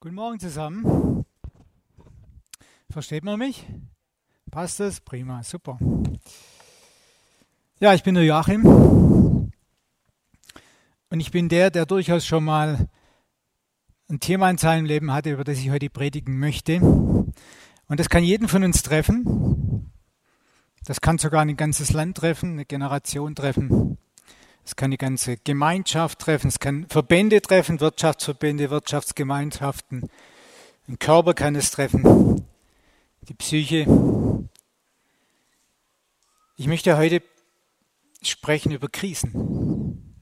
Guten Morgen zusammen. Versteht man mich? Passt es? Prima, super. Ja, ich bin der Joachim und ich bin der durchaus schon mal ein Thema in seinem Leben hatte, über das ich heute predigen möchte. Und das kann jeden von uns treffen. Das kann sogar ein ganzes Land treffen, eine Generation treffen. Es kann die ganze Gemeinschaft treffen, es kann Verbände treffen, Wirtschaftsverbände, Wirtschaftsgemeinschaften. Ein Körper kann es treffen, die Psyche. Ich möchte heute sprechen über Krisen.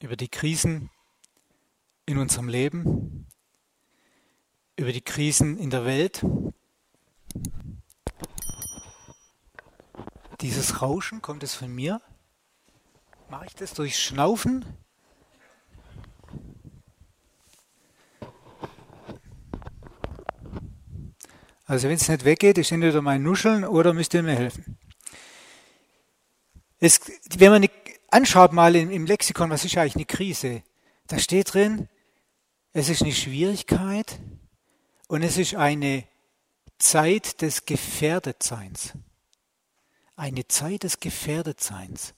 Über die Krisen in unserem Leben, über die Krisen in der Welt. Dieses Rauschen, kommt es von mir? Mache ich das durch Schnaufen? Also wenn es nicht weggeht, ist entweder mein Nuscheln oder müsst ihr mir helfen. Wenn man anschaut mal im Lexikon, was ist eigentlich eine Krise? Da steht drin, es ist eine Schwierigkeit und es ist eine Zeit des Gefährdetseins. Eine Zeit des Gefährdetseins.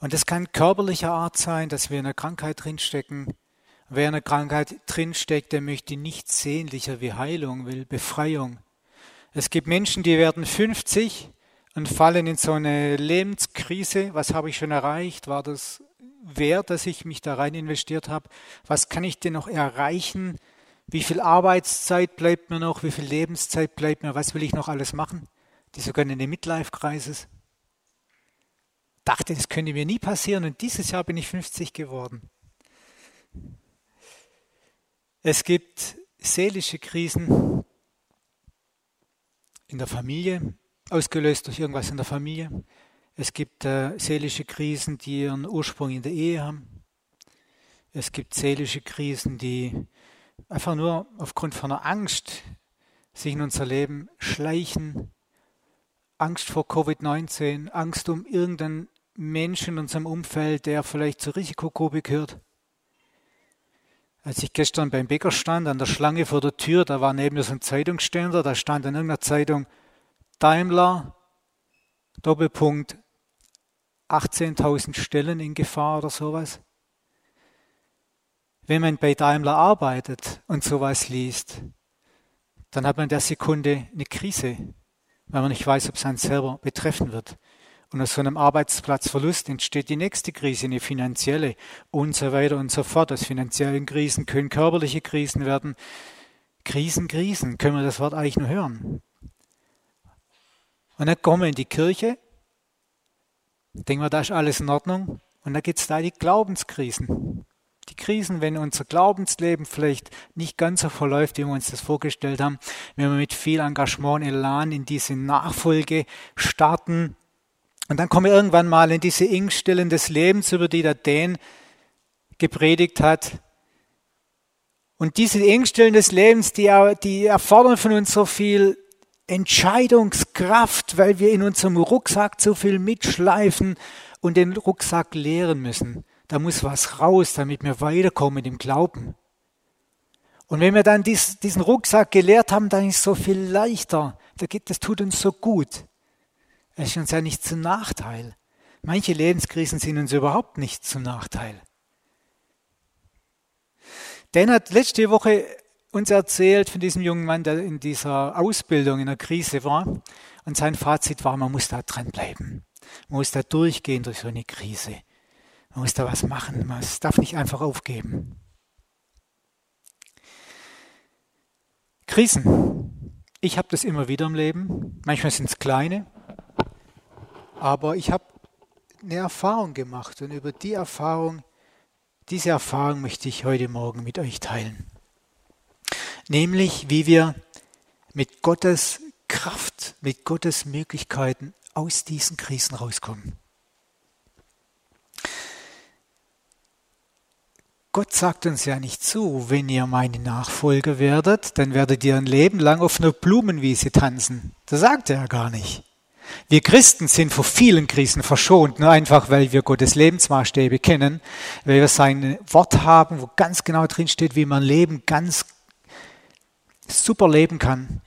Und das kann körperlicher Art sein, dass wir in einer Krankheit drinstecken. Wer in einer Krankheit drinsteckt, der möchte nichts sehnlicher wie Heilung, will Befreiung. Es gibt Menschen, die werden 50 und fallen in so eine Lebenskrise. Was habe ich schon erreicht? War das wert, dass ich mich da rein investiert habe? Was kann ich denn noch erreichen? Wie viel Arbeitszeit bleibt mir noch? Wie viel Lebenszeit bleibt mir? Was will ich noch alles machen? Die sogenannte Midlife-Crisis. Dachte, das könnte mir nie passieren und dieses Jahr bin ich 50 geworden. Es gibt seelische Krisen in der Familie, ausgelöst durch irgendwas in der Familie. Es gibt seelische Krisen, die ihren Ursprung in der Ehe haben. Es gibt seelische Krisen, die einfach nur aufgrund von einer Angst sich in unser Leben schleichen. Angst vor Covid-19, Angst um irgendeinen Menschen in unserem Umfeld, der vielleicht zur Risikogruppe gehört. Als ich gestern beim Bäcker stand, an der Schlange vor der Tür, da war neben mir so ein Zeitungsständer, da stand in irgendeiner Zeitung Daimler, Doppelpunkt, 18.000 Stellen in Gefahr oder sowas. Wenn man bei Daimler arbeitet und sowas liest, dann hat man in der Sekunde eine Krise, weil man nicht weiß, ob es einen selber betreffen wird. Und aus so einem Arbeitsplatzverlust entsteht die nächste Krise, eine finanzielle und so weiter und so fort. Aus finanziellen Krisen können körperliche Krisen werden. Krisen, können wir das Wort eigentlich nur hören. Und dann kommen wir in die Kirche, denken wir, da ist alles in Ordnung. Und dann gibt es da die Glaubenskrisen. Die Krisen, wenn unser Glaubensleben vielleicht nicht ganz so verläuft, wie wir uns das vorgestellt haben, wenn wir mit viel Engagement und Elan in diese Nachfolge starten. Und dann kommen wir irgendwann mal in diese Engstellen des Lebens, über die der Dan gepredigt hat. Und diese Engstellen des Lebens, die erfordern von uns so viel Entscheidungskraft, weil wir in unserem Rucksack so viel mitschleifen und den Rucksack leeren müssen. Da muss was raus, damit wir weiterkommen mit dem Glauben. Und wenn wir dann diesen Rucksack geleert haben, dann ist es so viel leichter. Das tut uns so gut. Es ist uns ja nicht zum Nachteil. Manche Lebenskrisen sind uns überhaupt nicht zum Nachteil. Dan hat letzte Woche uns erzählt von diesem jungen Mann, der in dieser Ausbildung in der Krise war. Und sein Fazit war, man muss da dranbleiben. Man muss da durchgehen durch so eine Krise. Man muss da was machen, man darf nicht einfach aufgeben. Krisen. Ich habe das immer wieder im Leben. Manchmal sind es kleine. Aber ich habe eine Erfahrung gemacht. Und über diese Erfahrung möchte ich heute Morgen mit euch teilen. Nämlich, wie wir mit Gottes Kraft, mit Gottes Möglichkeiten aus diesen Krisen rauskommen. Gott sagt uns ja nicht zu, wenn ihr meine Nachfolger werdet, dann werdet ihr ein Leben lang auf einer Blumenwiese tanzen. Das sagt er ja gar nicht. Wir Christen sind vor vielen Krisen verschont, nur einfach, weil wir Gottes Lebensmaßstäbe kennen, weil wir sein Wort haben, wo ganz genau drin steht, wie man Leben ganz super leben kann.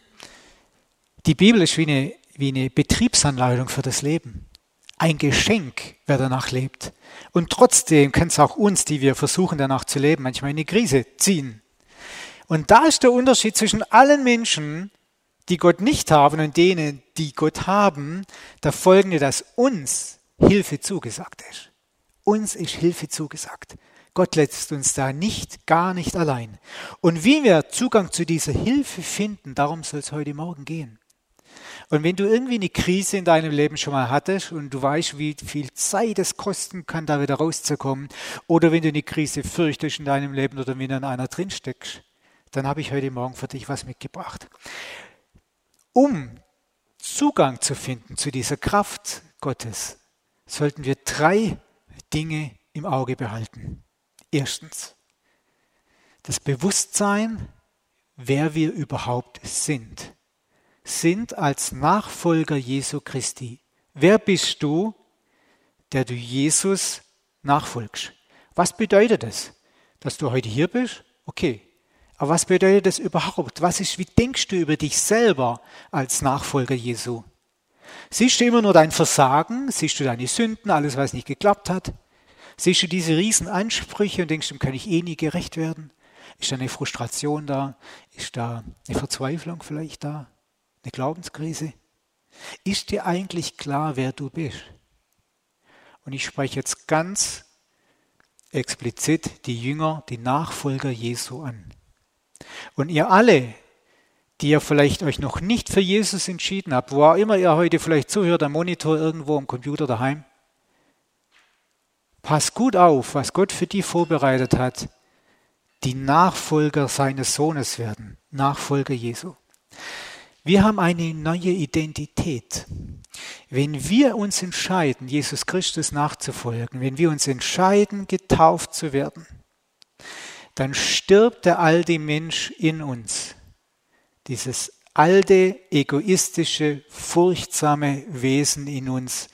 Die Bibel ist wie eine Betriebsanleitung für das Leben. Ein Geschenk, wer danach lebt. Und trotzdem kann es auch uns, die wir versuchen danach zu leben, manchmal in die Krise ziehen. Und da ist der Unterschied zwischen allen Menschen, die Gott nicht haben, und denen, die Gott haben, der folgende, dass uns Hilfe zugesagt ist. Uns ist Hilfe zugesagt. Gott lässt uns da gar nicht allein. Und wie wir Zugang zu dieser Hilfe finden, darum soll es heute Morgen gehen. Und wenn du irgendwie eine Krise in deinem Leben schon mal hattest und du weißt, wie viel Zeit es kosten kann, da wieder rauszukommen, oder wenn du eine Krise fürchtest in deinem Leben oder wenn du in einer drin steckst, dann habe ich heute Morgen für dich was mitgebracht. Um Zugang zu finden zu dieser Kraft Gottes, sollten wir drei Dinge im Auge behalten. Erstens, das Bewusstsein, wer wir überhaupt sind. Sind als Nachfolger Jesu Christi. Wer bist du, der du Jesus nachfolgst? Was bedeutet das? Dass du heute hier bist? Okay. Aber was bedeutet das überhaupt? Wie denkst du über dich selber als Nachfolger Jesu? Siehst du immer nur dein Versagen? Siehst du deine Sünden, alles, was nicht geklappt hat? Siehst du diese riesen Ansprüche und denkst, dem kann ich eh nie gerecht werden? Ist da eine Frustration da? Ist da eine Verzweiflung vielleicht da? Eine Glaubenskrise? Ist dir eigentlich klar, wer du bist? Und ich spreche jetzt ganz explizit die Jünger, die Nachfolger Jesu an. Und ihr alle, die ihr vielleicht euch noch nicht für Jesus entschieden habt, wo auch immer ihr heute vielleicht zuhört, am Monitor irgendwo, am Computer daheim, passt gut auf, was Gott für die vorbereitet hat, die Nachfolger seines Sohnes werden, Nachfolger Jesu. Wir haben eine neue Identität. Wenn wir uns entscheiden, Jesus Christus nachzufolgen, wenn wir uns entscheiden, getauft zu werden, dann stirbt der alte Mensch in uns. Dieses alte, egoistische, furchtsame Wesen in uns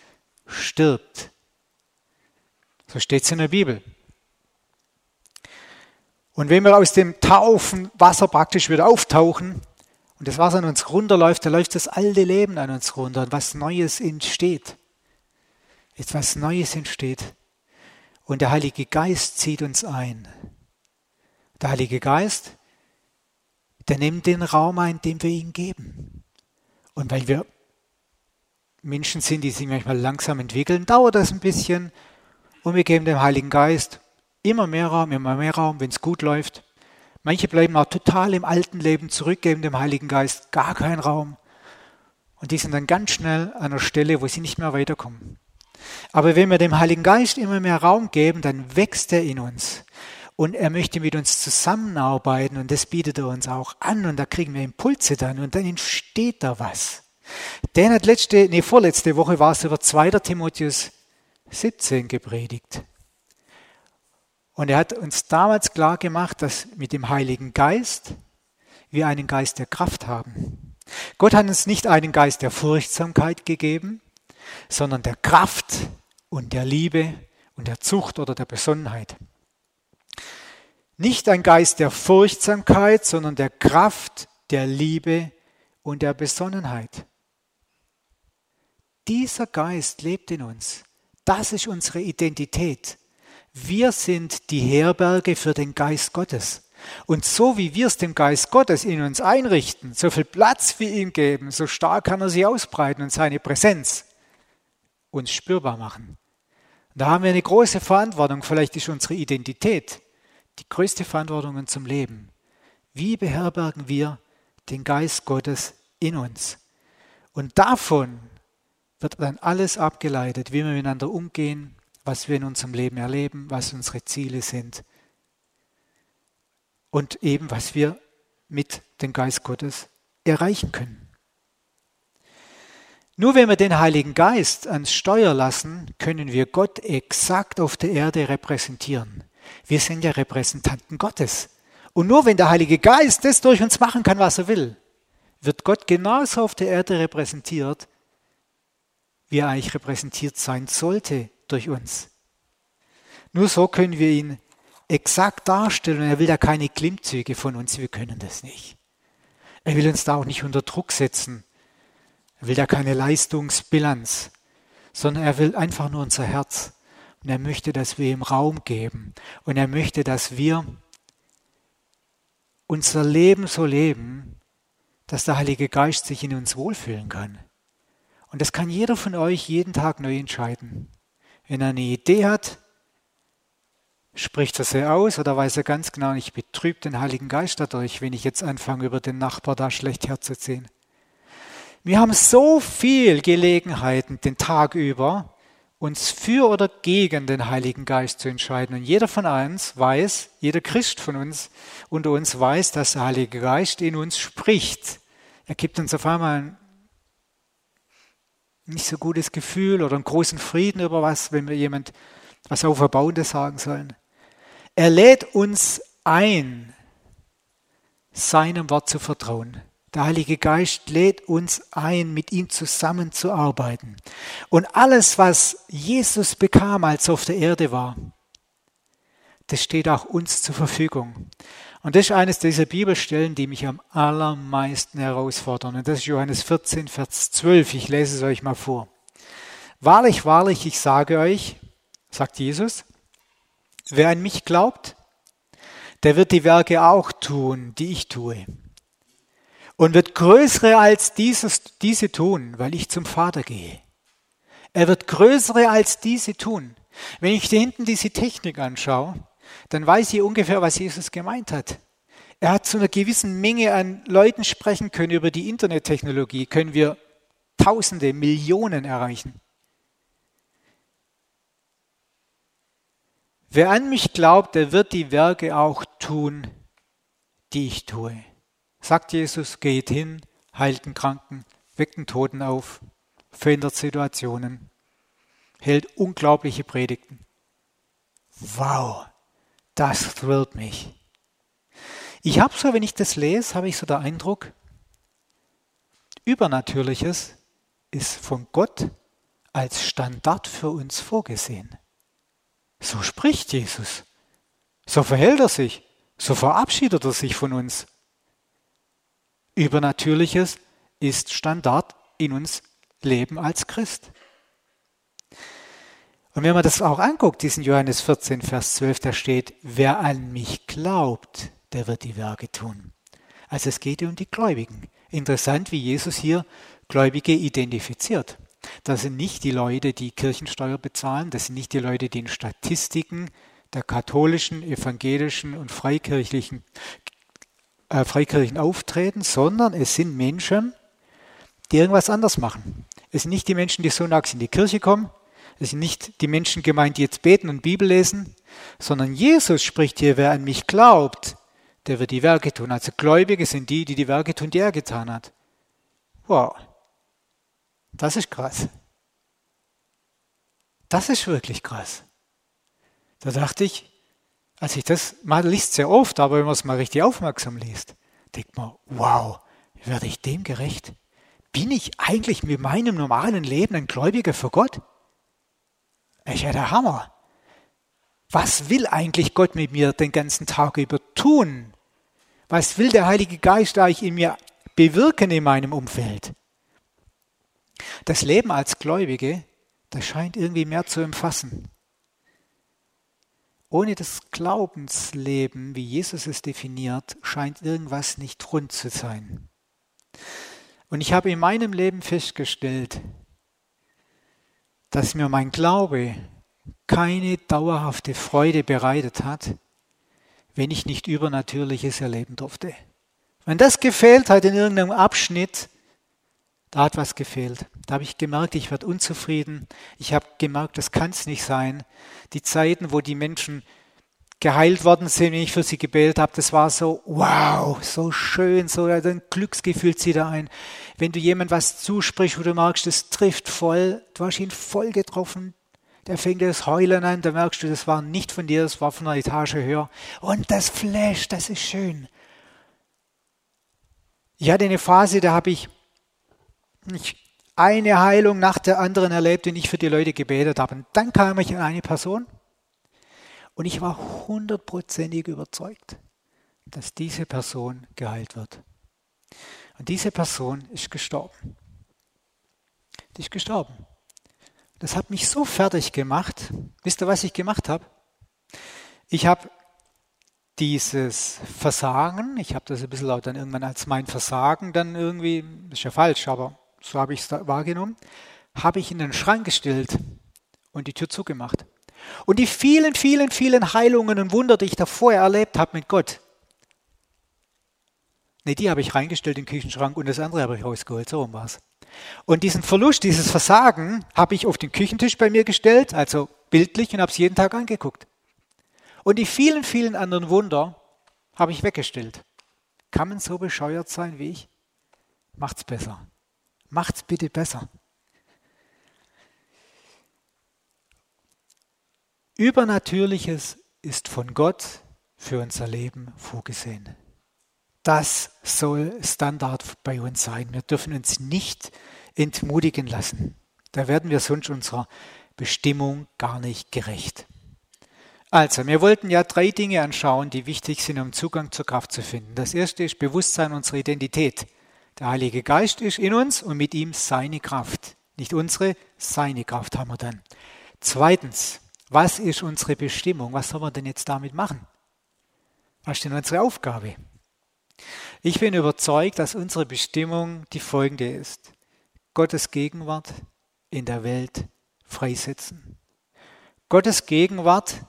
stirbt. So steht es in der Bibel. Und wenn wir aus dem Taufenwasser praktisch wieder auftauchen und das Wasser an uns runterläuft, da läuft das alte Leben an uns runter und was Neues entsteht. Etwas Neues entsteht. Und der Heilige Geist zieht uns ein. Der Heilige Geist, der nimmt den Raum ein, den wir ihm geben. Und weil wir Menschen sind, die sich manchmal langsam entwickeln, dauert das ein bisschen. Und wir geben dem Heiligen Geist immer mehr Raum, wenn es gut läuft. Manche bleiben auch total im alten Leben zurück, geben dem Heiligen Geist gar keinen Raum. Und die sind dann ganz schnell an einer Stelle, wo sie nicht mehr weiterkommen. Aber wenn wir dem Heiligen Geist immer mehr Raum geben, dann wächst er in uns. Und er möchte mit uns zusammenarbeiten und das bietet er uns auch an und da kriegen wir Impulse dann und dann entsteht da was. Der hat vorletzte Woche war es über 2. Timotheus 17 gepredigt. Und er hat uns damals klar gemacht, dass mit dem Heiligen Geist wir einen Geist der Kraft haben. Gott hat uns nicht einen Geist der Furchtsamkeit gegeben, sondern der Kraft und der Liebe und der Zucht oder der Besonnenheit. Nicht ein Geist der Furchtsamkeit, sondern der Kraft, der Liebe und der Besonnenheit. Dieser Geist lebt in uns. Das ist unsere Identität. Wir sind die Herberge für den Geist Gottes. Und so wie wir es dem Geist Gottes in uns einrichten, so viel Platz wir ihm geben, so stark kann er sich ausbreiten und seine Präsenz uns spürbar machen. Da haben wir eine große Verantwortung. Vielleicht ist unsere Identität die größte Verantwortung zum Leben. Wie beherbergen wir den Geist Gottes in uns? Und davon wird dann alles abgeleitet, wie wir miteinander umgehen, was wir in unserem Leben erleben, was unsere Ziele sind und eben, was wir mit dem Geist Gottes erreichen können. Nur wenn wir den Heiligen Geist ans Steuer lassen, können wir Gott exakt auf der Erde repräsentieren. Wir sind ja Repräsentanten Gottes. Und nur wenn der Heilige Geist das durch uns machen kann, was er will, wird Gott genauso auf der Erde repräsentiert, wie er eigentlich repräsentiert sein sollte durch uns. Nur so können wir ihn exakt darstellen. Er will da keine Klimmzüge von uns, wir können das nicht. Er will uns da auch nicht unter Druck setzen. Er will da keine Leistungsbilanz, sondern er will einfach nur unser Herz. Und er möchte, dass wir ihm Raum geben. Und er möchte, dass wir unser Leben so leben, dass der Heilige Geist sich in uns wohlfühlen kann. Und das kann jeder von euch jeden Tag neu entscheiden. Wenn er eine Idee hat, spricht er sie aus oder weiß er ganz genau, ich betrübe den Heiligen Geist dadurch, wenn ich jetzt anfange, über den Nachbar da schlecht herzuziehen. Wir haben so viel Gelegenheiten den Tag über, uns für oder gegen den Heiligen Geist zu entscheiden. Und jeder von uns weiß, jeder Christ von uns unter uns weiß, dass der Heilige Geist in uns spricht. Er gibt uns auf einmal ein nicht so gutes Gefühl oder einen großen Frieden über was, wenn wir jemand was Auferbauendes sagen sollen. Er lädt uns ein, seinem Wort zu vertrauen. Der Heilige Geist lädt uns ein, mit ihm zusammenzuarbeiten. Und alles, was Jesus bekam, als er auf der Erde war, das steht auch uns zur Verfügung. Und das ist eines dieser Bibelstellen, die mich am allermeisten herausfordern. Und das ist Johannes 14, Vers 12. Ich lese es euch mal vor. Wahrlich, wahrlich, ich sage euch, sagt Jesus, wer an mich glaubt, der wird die Werke auch tun, die ich tue. Und wird größere als diese tun, weil ich zum Vater gehe. Er wird größere als diese tun. Wenn ich da hinten diese Technik anschaue, dann weiß ich ungefähr, was Jesus gemeint hat. Er hat zu einer gewissen Menge an Leuten sprechen können über die Internettechnologie, können wir Tausende, Millionen erreichen. Wer an mich glaubt, der wird die Werke auch tun, die ich tue. Sagt Jesus, geht hin, heilt den Kranken, weckt den Toten auf, verändert Situationen, hält unglaubliche Predigten. Wow, das thrillt mich. Ich habe so, wenn ich das lese, habe ich so den Eindruck, Übernatürliches ist von Gott als Standard für uns vorgesehen. So spricht Jesus, so verhält er sich, so verabschiedet er sich von uns. Übernatürliches ist Standard in uns Leben als Christ. Und wenn man das auch anguckt, diesen Johannes 14, Vers 12, da steht, wer an mich glaubt, der wird die Werke tun. Also es geht um die Gläubigen. Interessant, wie Jesus hier Gläubige identifiziert. Das sind nicht die Leute, die Kirchensteuer bezahlen, das sind nicht die Leute, die in Statistiken der katholischen, evangelischen und Freikirchen auftreten, sondern es sind Menschen, die irgendwas anders machen. Es sind nicht die Menschen, die sonntags in die Kirche kommen, es sind nicht die Menschen gemeint, die jetzt beten und Bibel lesen, sondern Jesus spricht hier, wer an mich glaubt, der wird die Werke tun. Also Gläubige sind die, die die Werke tun, die er getan hat. Wow, das ist krass. Das ist wirklich krass. Da dachte ich, als ich das, man liest sehr oft, aber wenn man es mal richtig aufmerksam liest, denkt man, wow, werde ich dem gerecht? Bin ich eigentlich mit meinem normalen Leben ein Gläubiger für Gott? Ist ja der Hammer. Was will eigentlich Gott mit mir den ganzen Tag über tun? Was will der Heilige Geist eigentlich in mir bewirken in meinem Umfeld? Das Leben als Gläubige, das scheint irgendwie mehr zu umfassen. Ohne das Glaubensleben, wie Jesus es definiert, scheint irgendwas nicht rund zu sein. Und ich habe in meinem Leben festgestellt, dass mir mein Glaube keine dauerhafte Freude bereitet hat, wenn ich nicht Übernatürliches erleben durfte. Wenn das gefehlt hat in irgendeinem Abschnitt, da hat was gefehlt. Da habe ich gemerkt, ich werde unzufrieden. Ich habe gemerkt, das kann es nicht sein. Die Zeiten, wo die Menschen geheilt worden sind, wenn ich für sie gebetet habe, das war so, wow, so schön, so ein Glücksgefühl zieht da ein. Wenn du jemandem was zusprichst, wo du merkst, das trifft voll, du hast ihn voll getroffen, der fängt das Heulen an, da merkst du, das war nicht von dir, das war von einer Etage höher. Und das Flash, das ist schön. Ich hatte eine Phase, da habe ich eine Heilung nach der anderen erlebt, wenn ich für die Leute gebetet habe. Und dann kam ich an eine Person und ich war 100-prozentig überzeugt, dass diese Person geheilt wird. Und diese Person ist gestorben. Die ist gestorben. Das hat mich so fertig gemacht. Wisst ihr, was ich gemacht habe? Ich habe dieses Versagen, ich habe das ein bisschen auch dann irgendwann als mein Versagen dann irgendwie, das ist ja falsch, aber so habe ich es wahrgenommen, habe ich in den Schrank gestellt und die Tür zugemacht. Und die vielen, vielen, vielen Heilungen und Wunder, die ich da vorher erlebt habe mit Gott, nee, die habe ich reingestellt in den Küchenschrank und das andere habe ich rausgeholt, so war es. Und diesen Verlust, dieses Versagen habe ich auf den Küchentisch bei mir gestellt, also bildlich, und habe es jeden Tag angeguckt. Und die vielen, vielen anderen Wunder habe ich weggestellt. Kann man so bescheuert sein wie ich? Macht's besser. Macht's bitte besser. Übernatürliches ist von Gott für unser Leben vorgesehen. Das soll Standard bei uns sein. Wir dürfen uns nicht entmutigen lassen. Da werden wir sonst unserer Bestimmung gar nicht gerecht. Also, wir wollten ja 3 Dinge anschauen, die wichtig sind, um Zugang zur Kraft zu finden. Das erste ist Bewusstsein unserer Identität. Der Heilige Geist ist in uns und mit ihm seine Kraft. Nicht unsere, seine Kraft haben wir dann. Zweitens, was ist unsere Bestimmung? Was sollen wir denn jetzt damit machen? Was ist denn unsere Aufgabe? Ich bin überzeugt, dass unsere Bestimmung die folgende ist: Gottes Gegenwart in der Welt freisetzen. Gottes Gegenwart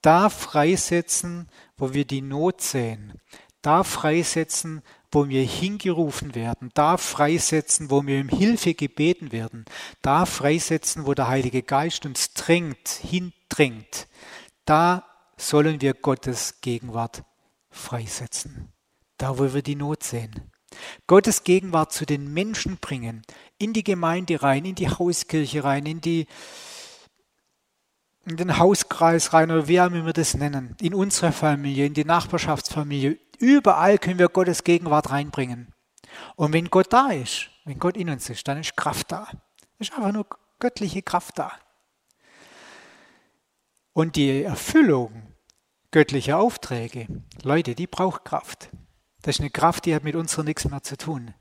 da freisetzen, wo wir die Not sehen. Da freisetzen, wo wir hingerufen werden. Da freisetzen, wo wir um Hilfe gebeten werden. Da freisetzen, wo der Heilige Geist uns drängt, hindrängt. Da sollen wir Gottes Gegenwart freisetzen. Da, wo wir die Not sehen. Gottes Gegenwart zu den Menschen bringen, in die Gemeinde rein, in die Hauskirche rein, in den Hauskreis rein oder wie auch immer wir das nennen, in unsere Familie, in die Nachbarschaftsfamilie. Überall können wir Gottes Gegenwart reinbringen. Und wenn Gott da ist, wenn Gott in uns ist, dann ist Kraft da. Ist einfach nur göttliche Kraft da. Und die Erfüllung göttlicher Aufträge, Leute, die braucht Kraft. Das ist eine Kraft, die hat mit unserer nichts mehr zu tun.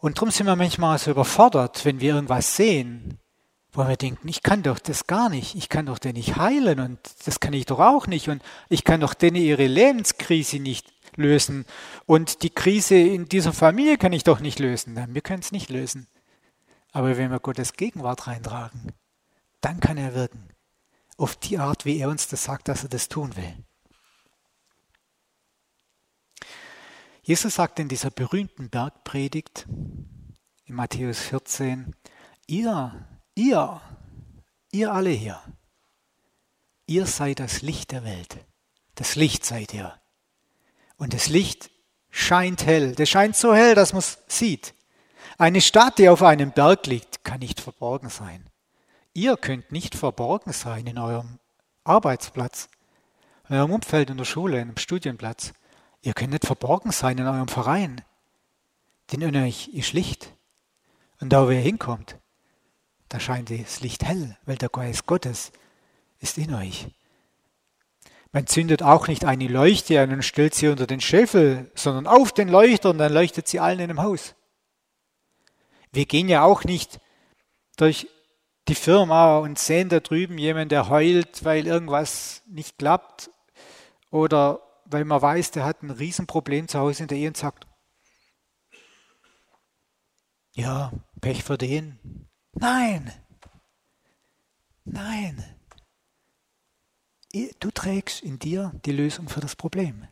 Und darum sind wir manchmal so überfordert, wenn wir irgendwas sehen, wo wir denken, ich kann doch das gar nicht, ich kann doch den nicht heilen und das kann ich doch auch nicht und ich kann doch denen ihre Lebenskrise nicht lösen und die Krise in dieser Familie kann ich doch nicht lösen. Nein, wir können es nicht lösen. Aber wenn wir Gottes Gegenwart reintragen, dann kann er wirken. Auf die Art, wie er uns das sagt, dass er das tun will. Jesus sagt in dieser berühmten Bergpredigt in Matthäus 14, ihr alle hier, ihr seid das Licht der Welt. Das Licht seid ihr. Und das Licht scheint hell. Das scheint so hell, dass man es sieht. Eine Stadt, die auf einem Berg liegt, kann nicht verborgen sein. Ihr könnt nicht verborgen sein in eurem Arbeitsplatz, in eurem Umfeld, in der Schule, in einem Studienplatz. Ihr könnt nicht verborgen sein in eurem Verein, denn in euch ist Licht. Und da, wo ihr hinkommt, da scheint das Licht hell, weil der Geist Gottes ist in euch. Man zündet auch nicht eine Leuchte an und stellt sie unter den Scheffel, sondern auf den Leuchter und dann leuchtet sie allen in dem Haus. Wir gehen ja auch nicht durch die Firma und sehen da drüben jemanden, der heult, weil irgendwas nicht klappt oder weil man weiß, der hat ein Riesenproblem zu Hause in der Ehe und sagt, ja, Pech für den. Nein. Du trägst in dir die Lösung für das Problem,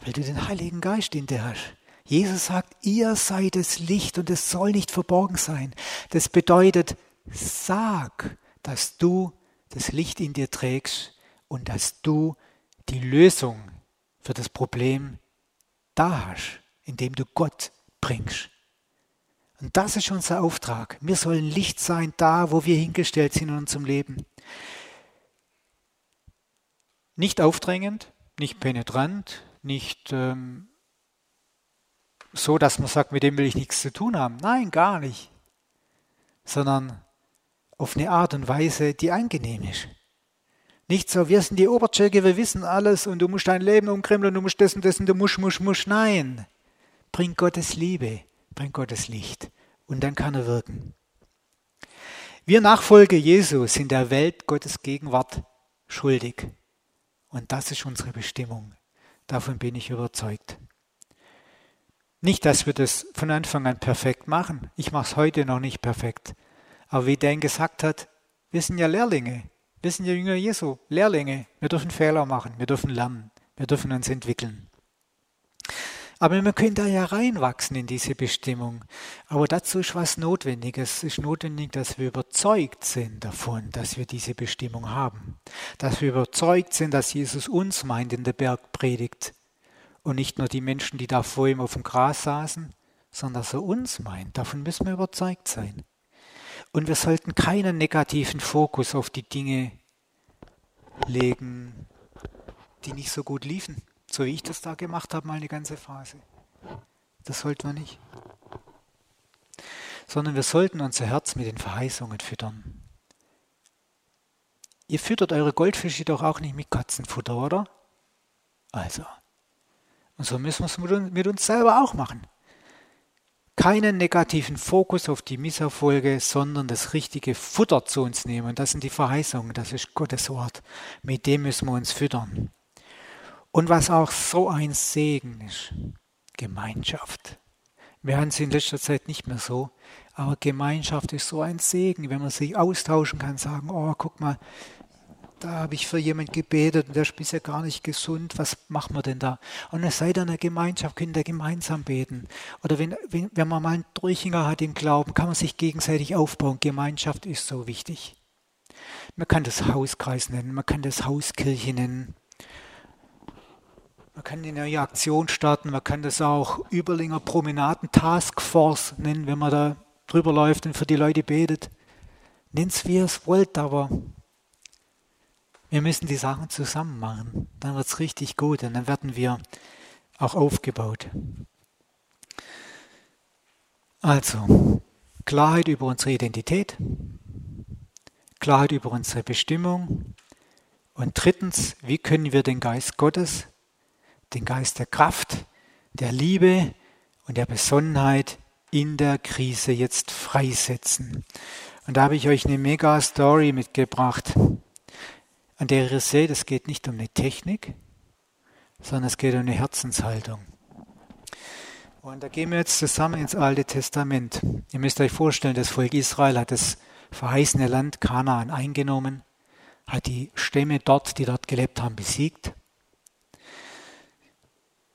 weil du den Heiligen Geist in dir hast. Jesus sagt, ihr seid das Licht und es soll nicht verborgen sein. Das bedeutet, sag, dass du das Licht in dir trägst und dass du die Lösung für das Problem da hast, indem du Gott bringst. Und das ist unser Auftrag. Wir sollen Licht sein da, wo wir hingestellt sind in unserem Leben. Nicht aufdrängend, nicht penetrant, nicht so, dass man sagt, mit dem will ich nichts zu tun haben. Nein, gar nicht. Sondern auf eine Art und Weise, die angenehm ist. Nicht so, wir sind die Oberchecke, wir wissen alles und du musst dein Leben umkrempeln und du musst das und das und du musst. Nein, bring Gottes Liebe, bring Gottes Licht und dann kann er wirken. Wir Nachfolger Jesu sind der Welt Gottes Gegenwart schuldig und das ist unsere Bestimmung. Davon bin ich überzeugt. Nicht, dass wir das von Anfang an perfekt machen. Ich mache es heute noch nicht perfekt. Aber wie Dan gesagt hat, wir sind ja Lehrlinge. Wir sind ja Jünger Jesu, Lehrlinge. Wir dürfen Fehler machen, wir dürfen lernen, wir dürfen uns entwickeln. Aber wir können da ja reinwachsen in diese Bestimmung. Aber dazu ist was Notwendiges. Es ist notwendig, dass wir überzeugt sind davon, dass wir diese Bestimmung haben. Dass wir überzeugt sind, dass Jesus uns meint in der Bergpredigt. Und nicht nur die Menschen, die da vor ihm auf dem Gras saßen, sondern dass er uns meint. Davon müssen wir überzeugt sein. Und wir sollten keinen negativen Fokus auf die Dinge legen, die nicht so gut liefen. So wie ich das da gemacht habe, mal eine ganze Phase. Das sollten wir nicht. Sondern wir sollten unser Herz mit den Verheißungen füttern. Ihr füttert eure Goldfische doch auch nicht mit Katzenfutter, oder? Also. Und so müssen wir es mit uns selber auch machen. Keinen negativen Fokus auf die Misserfolge, sondern das richtige Futter zu uns nehmen. Und das sind die Verheißungen, das ist Gottes Wort. Mit dem müssen wir uns füttern. Und was auch so ein Segen ist, Gemeinschaft. Wir haben es in letzter Zeit nicht mehr so, aber Gemeinschaft ist so ein Segen, wenn man sich austauschen kann, sagen, oh, guck mal, da habe ich für jemanden gebetet und der ist bisher gar nicht gesund, was machen wir denn da? Und es sei dann eine Gemeinschaft, können da gemeinsam beten. Oder wenn man mal einen Durchhänger hat im Glauben, kann man sich gegenseitig aufbauen. Gemeinschaft ist so wichtig. Man kann das Hauskreis nennen, man kann das Hauskirche nennen. Man kann eine neue Aktion starten, man kann das auch Überlinger Promenaden Taskforce nennen, wenn man da drüber läuft und für die Leute betet. Nennt's wie ihr es wollt, aber wir müssen die Sachen zusammen machen, dann wird es richtig gut und dann werden wir auch aufgebaut. Also, Klarheit über unsere Identität, Klarheit über unsere Bestimmung und drittens, wie können wir den Geist Gottes, den Geist der Kraft, der Liebe und der Besonnenheit in der Krise jetzt freisetzen. Und da habe ich euch eine Mega-Story mitgebracht. An der ihr seht, es geht nicht um eine Technik, sondern es geht um eine Herzenshaltung. Und da gehen wir jetzt zusammen ins Alte Testament. Ihr müsst euch vorstellen, das Volk Israel hat das verheißene Land Kanaan eingenommen, hat die Stämme dort, die dort gelebt haben, besiegt.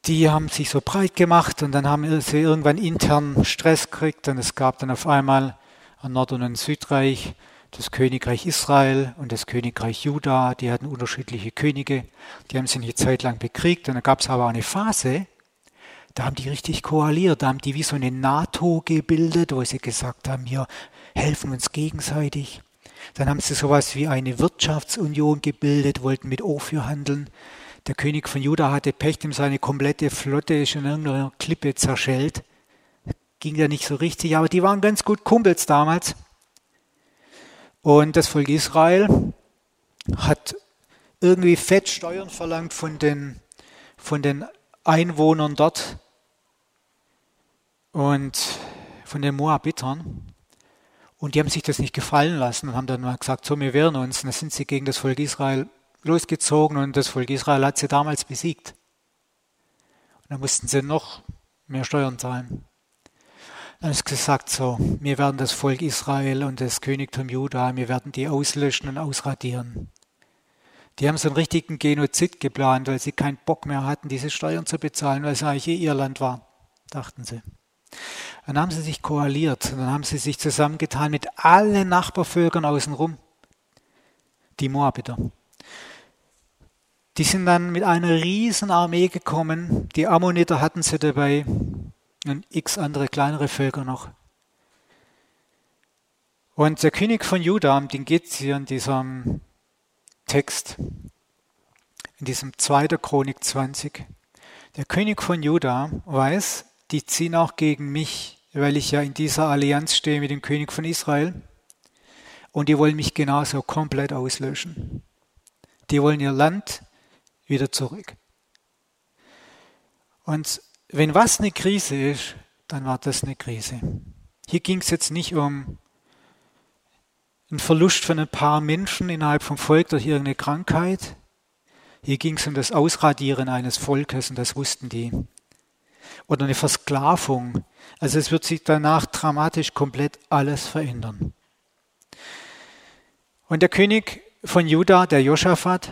Die haben sich so breit gemacht und dann haben sie irgendwann intern Stress gekriegt und es gab dann auf einmal ein Nord- und ein Südreich, das Königreich Israel und das Königreich Juda, die hatten unterschiedliche Könige, die haben sich eine Zeit lang bekriegt und dann gab es aber eine Phase, da haben die richtig koaliert, da haben die wie so eine NATO gebildet, wo sie gesagt haben, wir helfen uns gegenseitig. Dann haben sie sowas wie eine Wirtschaftsunion gebildet, wollten mit Ophir handeln. Der König von Juda hatte Pech, dem seine komplette Flotte ist in irgendeiner Klippe zerschellt. Ging ja nicht so richtig, aber die waren ganz gut Kumpels damals. Und das Volk Israel hat irgendwie fett Steuern verlangt von den Einwohnern dort und von den Moabitern. Und die haben sich das nicht gefallen lassen und haben dann mal gesagt, so, wir wehren uns. Und dann sind sie gegen das Volk Israel losgezogen und das Volk Israel hat sie damals besiegt. Und dann mussten sie noch mehr Steuern zahlen. Dann ist gesagt so, wir werden das Volk Israel und das Königtum Juda, wir werden die auslöschen und ausradieren. Die haben so einen richtigen Genozid geplant, weil sie keinen Bock mehr hatten, diese Steuern zu bezahlen, weil es eigentlich ihr Land war, dachten sie. Dann haben sie sich koaliert und dann haben sie sich zusammengetan mit allen Nachbarvölkern außenrum, die Moabiter. Die sind dann mit einer riesen Armee gekommen, die Ammoniter hatten sie dabei, und x andere kleinere Völker noch. Und der König von Juda, um den geht es hier in diesem Text, in diesem 2. Chronik 20. Der König von Juda weiß, die ziehen auch gegen mich, weil ich ja in dieser Allianz stehe mit dem König von Israel. Und die wollen mich genauso komplett auslöschen. Die wollen ihr Land wieder zurück. Und wenn was eine Krise ist, dann war das eine Krise. Hier ging es jetzt nicht um einen Verlust von ein paar Menschen innerhalb vom Volk durch irgendeine Krankheit. Hier ging es um das Ausradieren eines Volkes und das wussten die. Oder eine Versklavung. Also es wird sich danach dramatisch komplett alles verändern. Und der König von Juda, der Josaphat,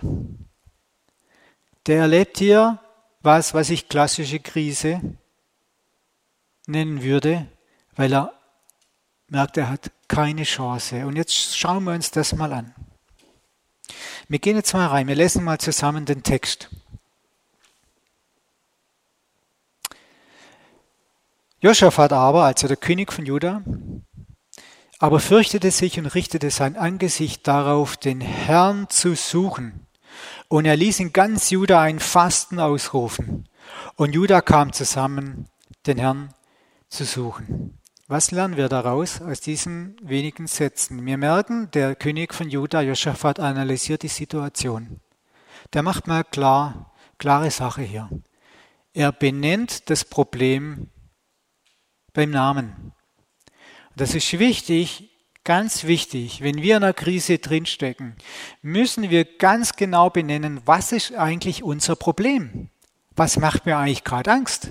der erlebt hier was ich klassische Krise nennen würde, weil er merkt, er hat keine Chance. Und jetzt schauen wir uns das mal an. Wir gehen jetzt mal rein, wir lesen mal zusammen den Text. Josaphat aber, also der König von Juda, aber fürchtete sich und richtete sein Angesicht darauf, den Herrn zu suchen. Und er ließ in ganz Juda ein Fasten ausrufen. Und Juda kam zusammen, den Herrn zu suchen. Was lernen wir daraus aus diesen wenigen Sätzen? Wir merken, der König von Juda, Josaphat, analysiert die Situation. Der macht mal klare Sache hier. Er benennt das Problem beim Namen. Das ist wichtig. Ganz wichtig, wenn wir in einer Krise drinstecken, müssen wir ganz genau benennen, was ist eigentlich unser Problem? Was macht mir eigentlich gerade Angst?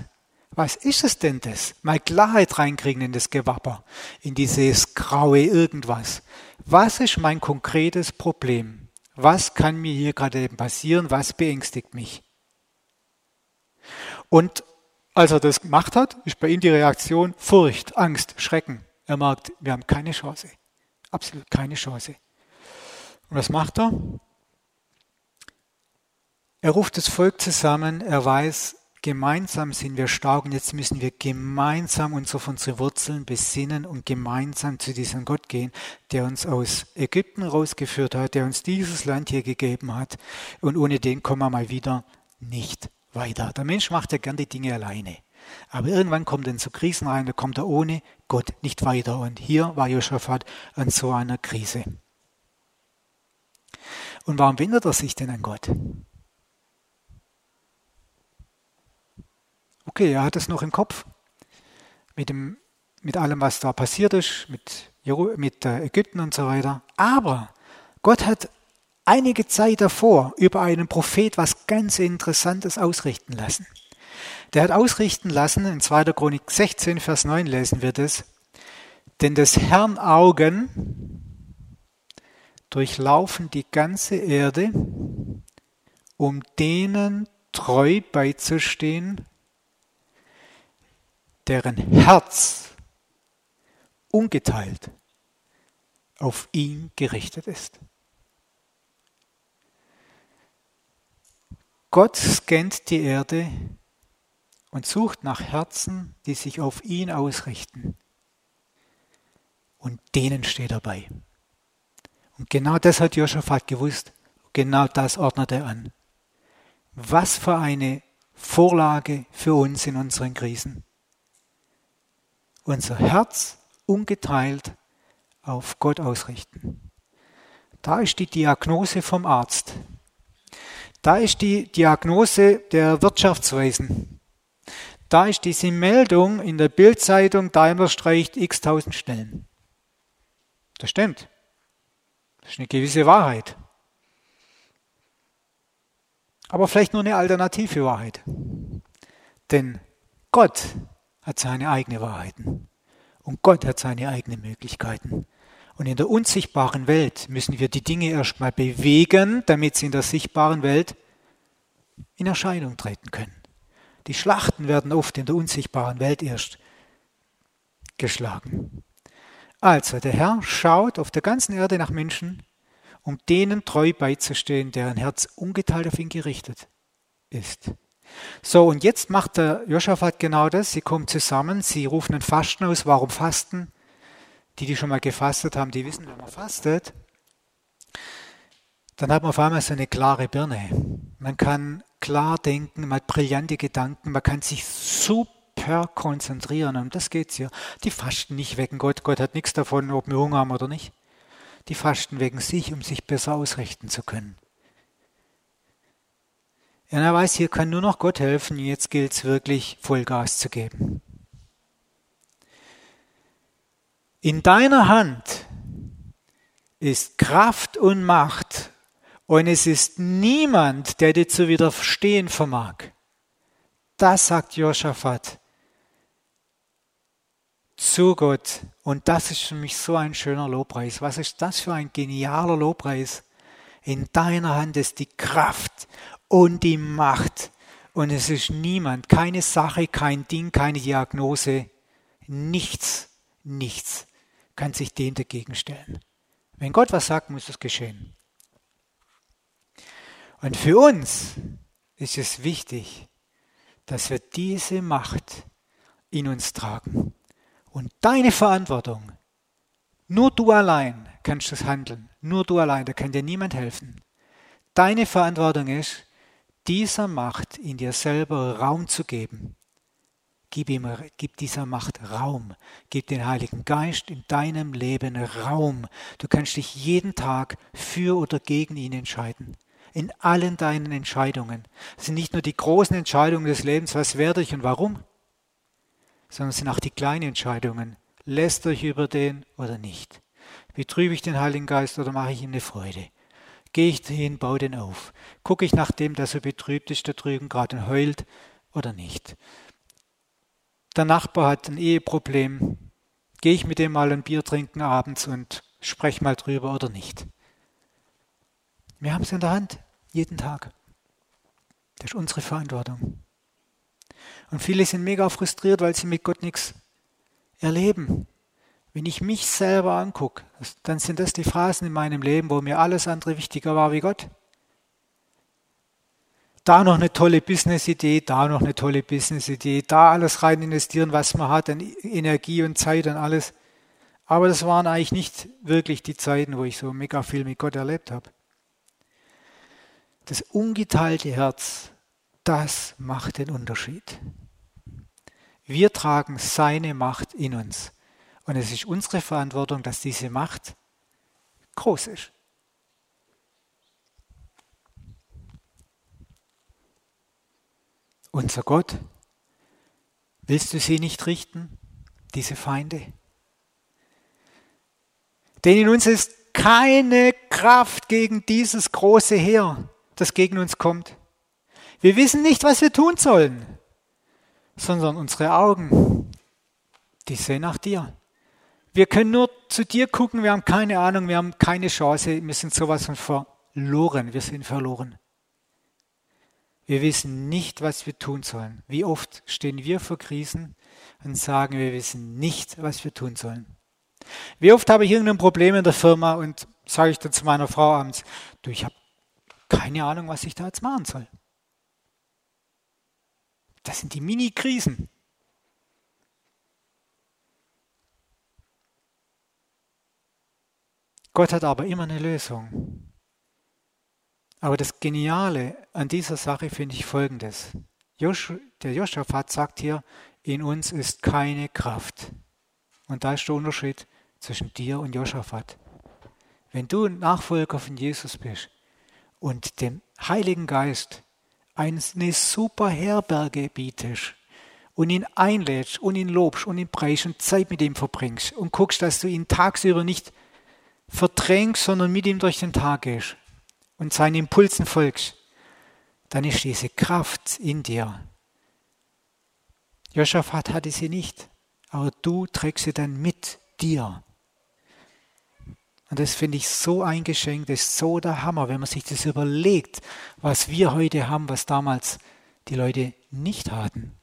Was ist es denn das? Mal Klarheit reinkriegen in das Gewapper, in dieses graue irgendwas. Was ist mein konkretes Problem? Was kann mir hier gerade eben passieren? Was beängstigt mich? Und als er das gemacht hat, ist bei ihm die Reaktion Furcht, Angst, Schrecken. Er merkt, wir haben keine Chance. Absolut keine Chance. Und was macht er? Er ruft das Volk zusammen, er weiß, gemeinsam sind wir stark und jetzt müssen wir gemeinsam uns auf unsere Wurzeln besinnen und gemeinsam zu diesem Gott gehen, der uns aus Ägypten rausgeführt hat, der uns dieses Land hier gegeben hat und ohne den kommen wir mal wieder nicht weiter. Der Mensch macht ja gern die Dinge alleine. Aber irgendwann kommt er in so Krisen rein, da kommt er ohne Gott nicht weiter. Und hier war Josaphat an so einer Krise. Und warum wendet er sich denn an Gott? Okay, er hat es noch im Kopf. Mit allem, was da passiert ist, mit Ägypten und so weiter. Aber Gott hat einige Zeit davor über einen Prophet was ganz Interessantes ausrichten lassen. Der hat ausrichten lassen, in 2. Chronik 16, Vers 9 lesen wir das, denn des Herrn Augen durchlaufen die ganze Erde, um denen treu beizustehen, deren Herz ungeteilt auf ihn gerichtet ist. Gott scannt die Erde und sucht nach Herzen, die sich auf ihn ausrichten. Und denen steht er bei. Und genau das hat Josaphat gewusst. Genau das ordnet er an. Was für eine Vorlage für uns in unseren Krisen. Unser Herz ungeteilt auf Gott ausrichten. Da ist die Diagnose vom Arzt. Da ist die Diagnose der Wirtschaftsweisen. Da ist diese Meldung in der Bild-Zeitung, Daimler streicht x-tausend Stellen. Das stimmt. Das ist eine gewisse Wahrheit. Aber vielleicht nur eine alternative Wahrheit. Denn Gott hat seine eigenen Wahrheiten. Und Gott hat seine eigenen Möglichkeiten. Und in der unsichtbaren Welt müssen wir die Dinge erstmal bewegen, damit sie in der sichtbaren Welt in Erscheinung treten können. Die Schlachten werden oft in der unsichtbaren Welt erst geschlagen. Also, der Herr schaut auf der ganzen Erde nach Menschen, um denen treu beizustehen, deren Herz ungeteilt auf ihn gerichtet ist. So, und jetzt macht der Josaphat genau das. Sie kommen zusammen, sie rufen ein Fasten aus. Warum fasten? Die schon mal gefastet haben, die wissen, wenn man fastet, dann hat man auf einmal so eine klare Birne. Man kann klar denken, man hat brillante Gedanken, man kann sich super Gehör konzentrieren. Und das geht's hier. Die fasten nicht wegen Gott. Gott hat nichts davon, ob wir Hunger haben oder nicht. Die fasten wegen sich, um sich besser ausrichten zu können. Und er weiß, hier kann nur noch Gott helfen. Jetzt gilt es wirklich, Vollgas zu geben. In deiner Hand ist Kraft und Macht. Und es ist niemand, der dir zu widerstehen vermag. Das sagt Josaphat zu Gott. Und das ist für mich so ein schöner Lobpreis. Was ist das für ein genialer Lobpreis? In deiner Hand ist die Kraft und die Macht. Und es ist niemand, keine Sache, kein Ding, keine Diagnose, nichts kann sich dem dagegenstellen. Wenn Gott was sagt, muss es geschehen. Und für uns ist es wichtig, dass wir diese Macht in uns tragen. Und deine Verantwortung, nur du allein kannst das handeln. Nur du allein, da kann dir niemand helfen. Deine Verantwortung ist, dieser Macht in dir selber Raum zu geben. Gib dieser Macht Raum. Gib den Heiligen Geist in deinem Leben Raum. Du kannst dich jeden Tag für oder gegen ihn entscheiden. In allen deinen Entscheidungen. Es sind nicht nur die großen Entscheidungen des Lebens, was werde ich und warum, sondern es sind auch die kleinen Entscheidungen. Lässt euch über den oder nicht? Betrübe ich den Heiligen Geist oder mache ich ihm eine Freude? Gehe ich hin, baue den auf? Gucke ich nach dem, dass er betrübt ist, da drüben gerade und heult oder nicht? Der Nachbar hat ein Eheproblem. Gehe ich mit dem mal ein Bier trinken abends und spreche mal drüber oder nicht? Wir haben es in der Hand, jeden Tag. Das ist unsere Verantwortung. Und viele sind mega frustriert, weil sie mit Gott nichts erleben. Wenn ich mich selber angucke, dann sind das die Phasen in meinem Leben, wo mir alles andere wichtiger war wie Gott. Da noch eine tolle Business-Idee, da noch eine tolle Business-Idee, da alles rein investieren, was man hat, an Energie und Zeit und alles. Aber das waren eigentlich nicht wirklich die Zeiten, wo ich so mega viel mit Gott erlebt habe. Das ungeteilte Herz, das macht den Unterschied. Wir tragen seine Macht in uns. Und es ist unsere Verantwortung, dass diese Macht groß ist. Unser Gott, willst du sie nicht richten, diese Feinde? Denn in uns ist keine Kraft gegen dieses große Heer, das gegen uns kommt. Wir wissen nicht, was wir tun sollen, sondern unsere Augen, die sehen nach dir. Wir können nur zu dir gucken, wir haben keine Ahnung, wir haben keine Chance, wir sind sowas von verloren, wir sind verloren. Wir wissen nicht, was wir tun sollen. Wie oft stehen wir vor Krisen und sagen, wir wissen nicht, was wir tun sollen. Wie oft habe ich irgendein Problem in der Firma und sage ich dann zu meiner Frau abends, du, ich habe keine Ahnung, was ich da jetzt machen soll. Das sind die Mini-Krisen. Gott hat aber immer eine Lösung. Aber das Geniale an dieser Sache finde ich Folgendes. Der Josaphat sagt hier, in uns ist keine Kraft. Und da ist der Unterschied zwischen dir und Josaphat. Wenn du ein Nachfolger von Jesus bist, und dem Heiligen Geist eine super Herberge bietest und ihn einlädst und ihn lobst und ihn preist und Zeit mit ihm verbringst und guckst, dass du ihn tagsüber nicht verdrängst, sondern mit ihm durch den Tag gehst und seinen Impulsen folgst, dann ist diese Kraft in dir. Josaphat hatte sie nicht, aber du trägst sie dann mit dir. Und das finde ich so ein Geschenk, das ist so der Hammer, wenn man sich das überlegt, was wir heute haben, was damals die Leute nicht hatten.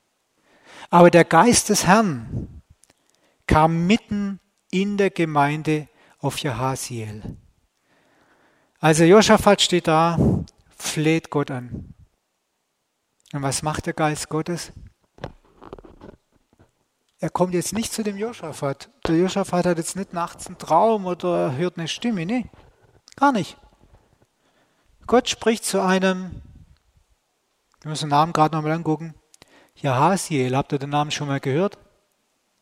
Aber der Geist des Herrn kam mitten in der Gemeinde auf Jahaziel. Also Josaphat steht da, fleht Gott an. Und was macht der Geist Gottes? Er kommt jetzt nicht zu dem Josaphat. Der Josaphat hat jetzt nicht nachts einen Traum oder hört eine Stimme. Nee, gar nicht. Gott spricht zu einem, wir müssen den Namen gerade nochmal angucken, Jahaziel, habt ihr den Namen schon mal gehört?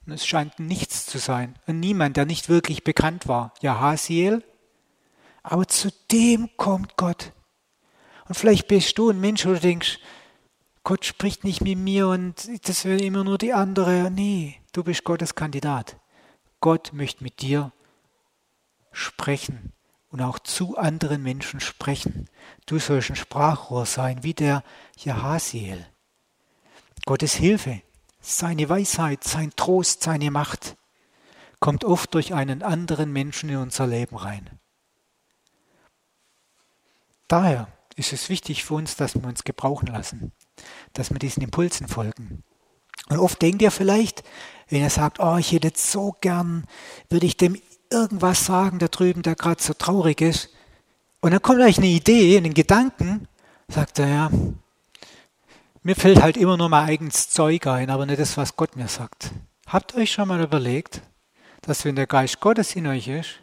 Es scheint nichts zu sein. Und niemand, der nicht wirklich bekannt war. Jahaziel. Aber zu dem kommt Gott. Und vielleicht bist du ein Mensch, wo du denkst, Gott spricht nicht mit mir und das will immer nur die andere. Nee, du bist Gottes Kandidat. Gott möchte mit dir sprechen und auch zu anderen Menschen sprechen. Du sollst ein Sprachrohr sein, wie der Jahaziel. Gottes Hilfe, seine Weisheit, sein Trost, seine Macht kommt oft durch einen anderen Menschen in unser Leben rein. Daher ist es wichtig für uns, dass wir uns gebrauchen lassen, dass wir diesen Impulsen folgen. Und oft denkt ihr vielleicht, wenn ihr sagt, oh, ich hätte so gern, würde ich dem irgendwas sagen, da drüben, der gerade so traurig ist. Und dann kommt euch eine Idee, einen Gedanken, sagt er, ja, mir fällt halt immer nur mein eigenes Zeug ein, aber nicht das, was Gott mir sagt. Habt euch schon mal überlegt, dass wenn der Geist Gottes in euch ist,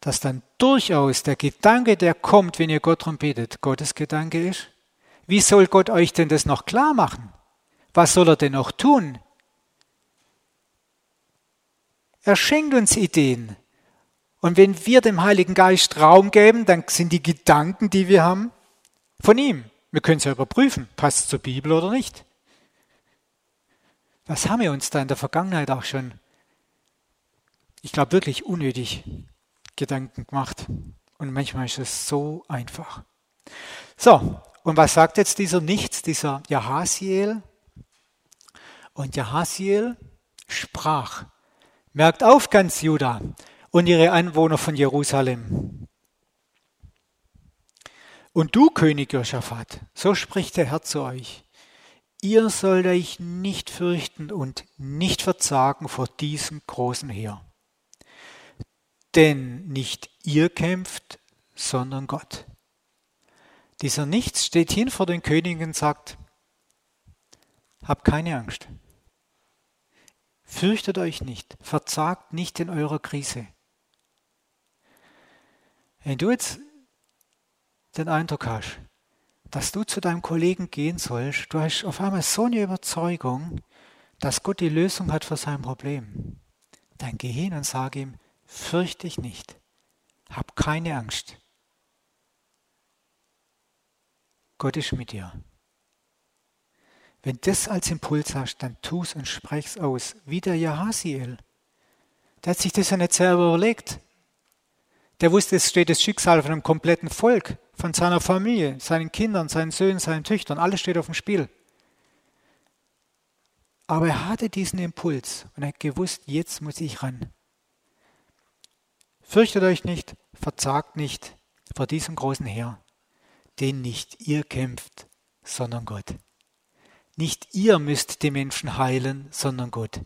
dass dann durchaus der Gedanke, der kommt, wenn ihr Gott darum betet, Gottes Gedanke ist? Wie soll Gott euch denn das noch klar machen? Was soll er denn noch tun? Er schenkt uns Ideen. Und wenn wir dem Heiligen Geist Raum geben, dann sind die Gedanken, die wir haben, von ihm. Wir können es ja überprüfen, passt es zur Bibel oder nicht. Was haben wir uns da in der Vergangenheit auch schon, ich glaube, wirklich unnötig Gedanken gemacht. Und manchmal ist es so einfach. So, und was sagt jetzt dieser Nichts, dieser Jahaziel? Und Jahaziel sprach, merkt auf, ganz Juda und ihre Anwohner von Jerusalem. Und du, König Josaphat, so spricht der Herr zu euch, ihr sollt euch nicht fürchten und nicht verzagen vor diesem großen Heer. Denn nicht ihr kämpft, sondern Gott. Dieser Nichts steht hin vor den König und sagt, habt keine Angst. Fürchtet euch nicht, verzagt nicht in eurer Krise. Wenn du jetzt den Eindruck hast, dass du zu deinem Kollegen gehen sollst, du hast auf einmal so eine Überzeugung, dass Gott die Lösung hat für sein Problem, dann geh hin und sag ihm, fürchte dich nicht, hab keine Angst. Gott ist mit dir. Wenn das als Impuls hast, dann tu es und sprich es aus. Wie der Jahaziel. Der hat sich das ja nicht selber überlegt. Der wusste, es steht das Schicksal von einem kompletten Volk, von seiner Familie, seinen Kindern, seinen Söhnen, seinen Töchtern. Alles steht auf dem Spiel. Aber er hatte diesen Impuls und er hat gewusst, jetzt muss ich ran. Fürchtet euch nicht, verzagt nicht vor diesem großen Heer, den nicht ihr kämpft, sondern Gott. Nicht ihr müsst die Menschen heilen, sondern Gott.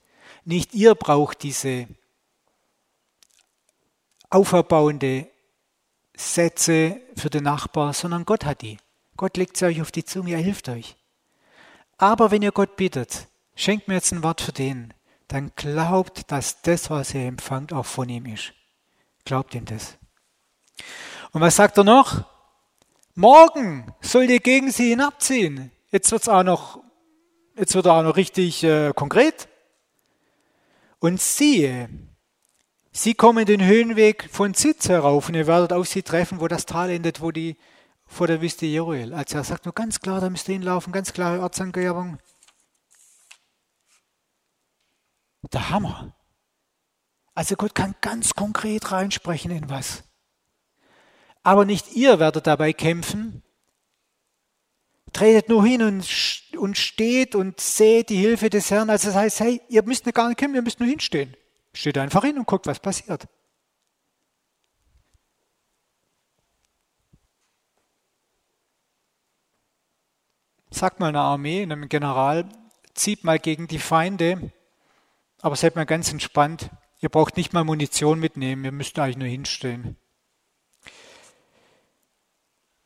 Nicht ihr braucht diese auferbauende Sätze für den Nachbar, sondern Gott hat die. Gott legt sie euch auf die Zunge, er hilft euch. Aber wenn ihr Gott bittet, schenkt mir jetzt ein Wort für den, dann glaubt, dass das, was ihr empfangt, auch von ihm ist. Glaubt ihm das. Und was sagt er noch? Morgen sollt ihr gegen sie hinabziehen. Jetzt wird er auch noch richtig konkret. Und siehe, sie kommen den Höhenweg von Sitz herauf und ihr werdet auf sie treffen, wo das Tal endet, vor der Wüste Jeruel. Also er sagt nur ganz klar, da müsst ihr hinlaufen, ganz klare Ortsangebung. Der Hammer. Also Gott kann ganz konkret reinsprechen in was. Aber nicht ihr werdet dabei kämpfen. Tretet nur hin und steht und seht die Hilfe des Herrn. Also das heißt, hey, ihr müsst nicht gar nicht kämpfen, ihr müsst nur hinstehen. Steht einfach hin und guckt, was passiert. Sagt mal einer Armee, einem General, zieht mal gegen die Feinde, aber seid mal ganz entspannt. Ihr braucht nicht mal Munition mitnehmen, ihr müsst eigentlich nur hinstehen.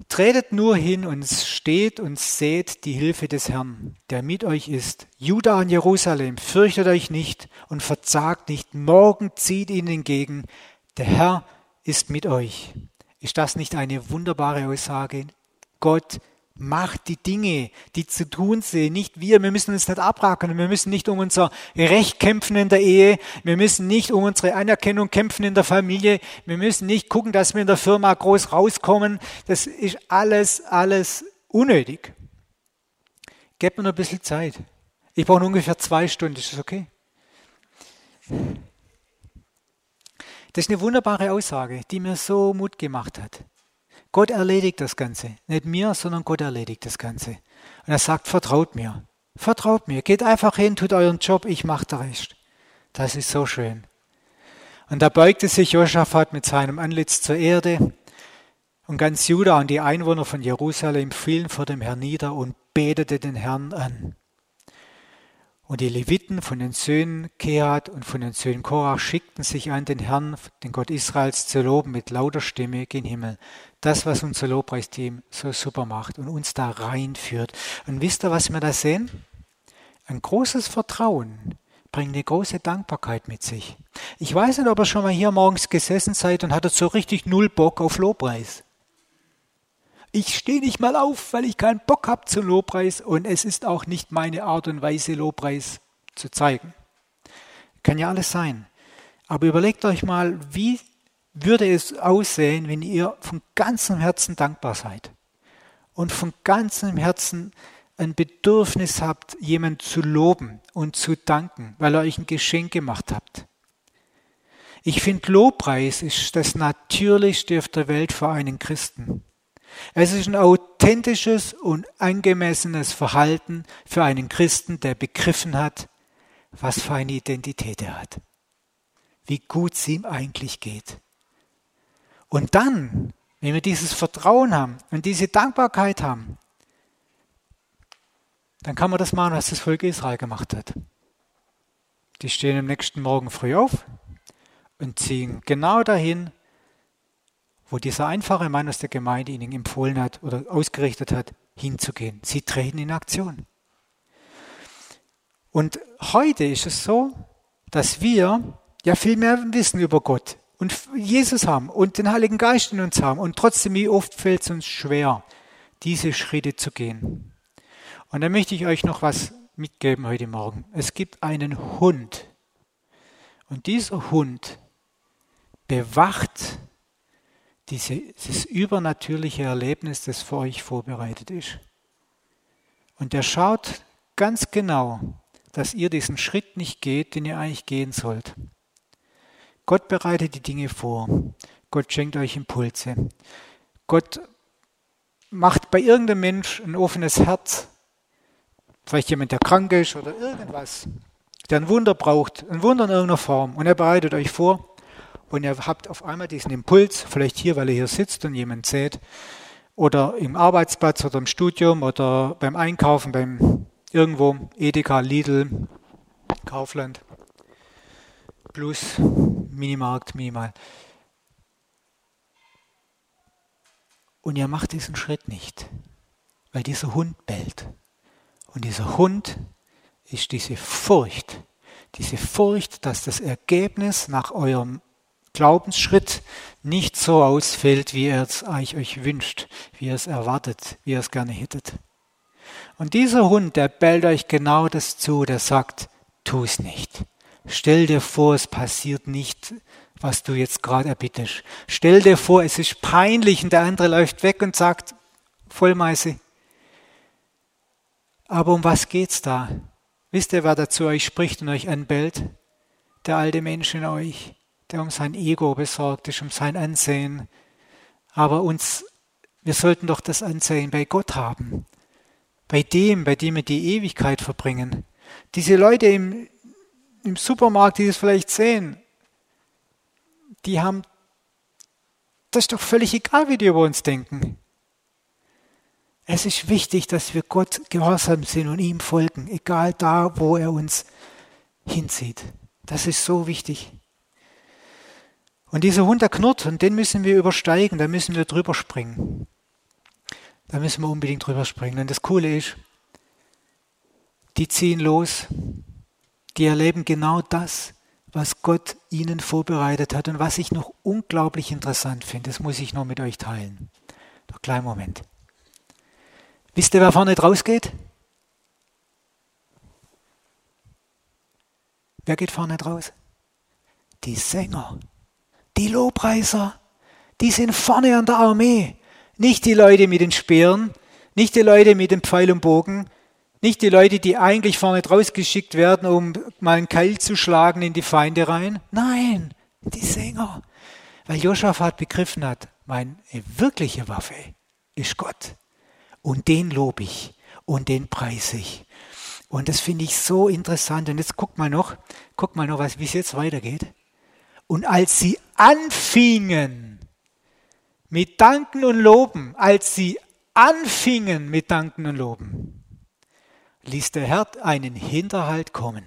Tretet nur hin und steht und seht die Hilfe des Herrn, der mit euch ist. Juda und Jerusalem, fürchtet euch nicht und verzagt nicht. Morgen zieht ihnen entgegen. Der Herr ist mit euch. Ist das nicht eine wunderbare Aussage? Gott Macht die Dinge, die zu tun sind, nicht wir. Wir müssen uns nicht abrackern, wir müssen nicht um unser Recht kämpfen in der Ehe, wir müssen nicht um unsere Anerkennung kämpfen in der Familie, wir müssen nicht gucken, dass wir in der Firma groß rauskommen. Das ist alles unnötig. Gebt mir noch ein bisschen Zeit. Ich brauche ungefähr 2 Stunden, ist das okay? Das ist eine wunderbare Aussage, die mir so Mut gemacht hat. Gott erledigt das Ganze. Nicht mir, sondern Gott erledigt das Ganze. Und er sagt, vertraut mir. Vertraut mir. Geht einfach hin, tut euren Job, ich mache den Rest. Das ist so schön. Und da beugte sich Josaphat mit seinem Antlitz zur Erde und ganz Juda und die Einwohner von Jerusalem fielen vor dem Herrn nieder und betete den Herrn an. Und die Leviten von den Söhnen Kehat und von den Söhnen Korach schickten sich an, den Herrn, den Gott Israels, zu loben mit lauter Stimme gen Himmel. Das, was unser Lobpreisteam so super macht und uns da reinführt. Und wisst ihr, was wir da sehen? Ein großes Vertrauen bringt eine große Dankbarkeit mit sich. Ich weiß nicht, ob ihr schon mal hier morgens gesessen seid und hattet so richtig null Bock auf Lobpreis. Ich stehe nicht mal auf, weil ich keinen Bock habe zum Lobpreis und es ist auch nicht meine Art und Weise, Lobpreis zu zeigen. Kann ja alles sein. Aber überlegt euch mal, wie würde es aussehen, wenn ihr von ganzem Herzen dankbar seid und von ganzem Herzen ein Bedürfnis habt, jemanden zu loben und zu danken, weil ihr euch ein Geschenk gemacht habt. Ich finde, Lobpreis ist das Natürlichste auf der Welt für einen Christen. Es ist ein authentisches und angemessenes Verhalten für einen Christen, der begriffen hat, was für eine Identität er hat, wie gut es ihm eigentlich geht. Und dann, wenn wir dieses Vertrauen haben und diese Dankbarkeit haben, dann kann man das machen, was das Volk Israel gemacht hat. Die stehen am nächsten Morgen früh auf und ziehen genau dahin, wo dieser einfache Mann aus der Gemeinde ihnen empfohlen hat oder ausgerichtet hat, hinzugehen. Sie treten in Aktion. Und heute ist es so, dass wir ja viel mehr wissen über Gott und Jesus haben und den Heiligen Geist in uns haben. Und trotzdem, wie oft fällt es uns schwer, diese Schritte zu gehen. Und da möchte ich euch noch was mitgeben heute Morgen. Es gibt einen Hund. Und dieser Hund bewacht dieses übernatürliche Erlebnis, das für euch vorbereitet ist. Und der schaut ganz genau, dass ihr diesen Schritt nicht geht, den ihr eigentlich gehen sollt. Gott bereitet die Dinge vor. Gott schenkt euch Impulse. Gott macht bei irgendeinem Mensch ein offenes Herz. Vielleicht jemand, der krank ist oder irgendwas, der ein Wunder braucht, ein Wunder in irgendeiner Form. Und er bereitet euch vor. Und ihr habt auf einmal diesen Impuls, vielleicht hier, weil ihr hier sitzt und jemanden seht, oder im Arbeitsplatz oder im Studium oder beim Einkaufen, beim irgendwo, Edeka, Lidl, Kaufland, Plus, Minimarkt, Minimal. Und ihr macht diesen Schritt nicht, weil dieser Hund bellt. Und dieser Hund ist diese Furcht, dass das Ergebnis nach eurem Glaubensschritt nicht so ausfällt, wie ihr es eigentlich euch wünscht, wie ihr es erwartet, wie ihr es gerne hättet. Und dieser Hund, der bellt euch genau das zu, der sagt, tu es nicht. Stell dir vor, es passiert nicht, was du jetzt gerade erbittest. Stell dir vor, es ist peinlich und der andere läuft weg und sagt, Vollmeise. Aber um was geht's da? Wisst ihr, wer da zu euch spricht und euch anbellt? Der alte Mensch in euch, der um sein Ego besorgt ist, um sein Ansehen. Aber wir sollten doch das Ansehen bei Gott haben. Bei dem wir die Ewigkeit verbringen. Diese Leute im Supermarkt, die das vielleicht sehen, das ist doch völlig egal, wie die über uns denken. Es ist wichtig, dass wir Gott gehorsam sind und ihm folgen, egal da, wo er uns hinzieht. Das ist so wichtig. Und dieser Hund, der knurrt, und den müssen wir übersteigen, da müssen wir drüber springen. Da müssen wir unbedingt drüber springen. Und das Coole ist, die ziehen los, die erleben genau das, was Gott ihnen vorbereitet hat und was ich noch unglaublich interessant finde. Das muss ich noch mit euch teilen. Noch einen kleinen Moment. Wisst ihr, wer vorne rausgeht? Wer geht vorne raus? Die Sänger, die Lobpreiser, die sind vorne an der Armee. Nicht die Leute mit den Speeren, nicht die Leute mit dem Pfeil und Bogen, nicht die Leute, die eigentlich vorne rausgeschickt werden, um mal einen Keil zu schlagen in die Feinde rein. Nein, die Sänger. Weil Josaphat begriffen hat, meine wirkliche Waffe ist Gott. Und den lobe ich und den preise ich. Und das finde ich so interessant. Und jetzt guck mal noch, wie es jetzt weitergeht. Und als sie anfingen mit Danken und Loben, ließ der Herr einen Hinterhalt kommen.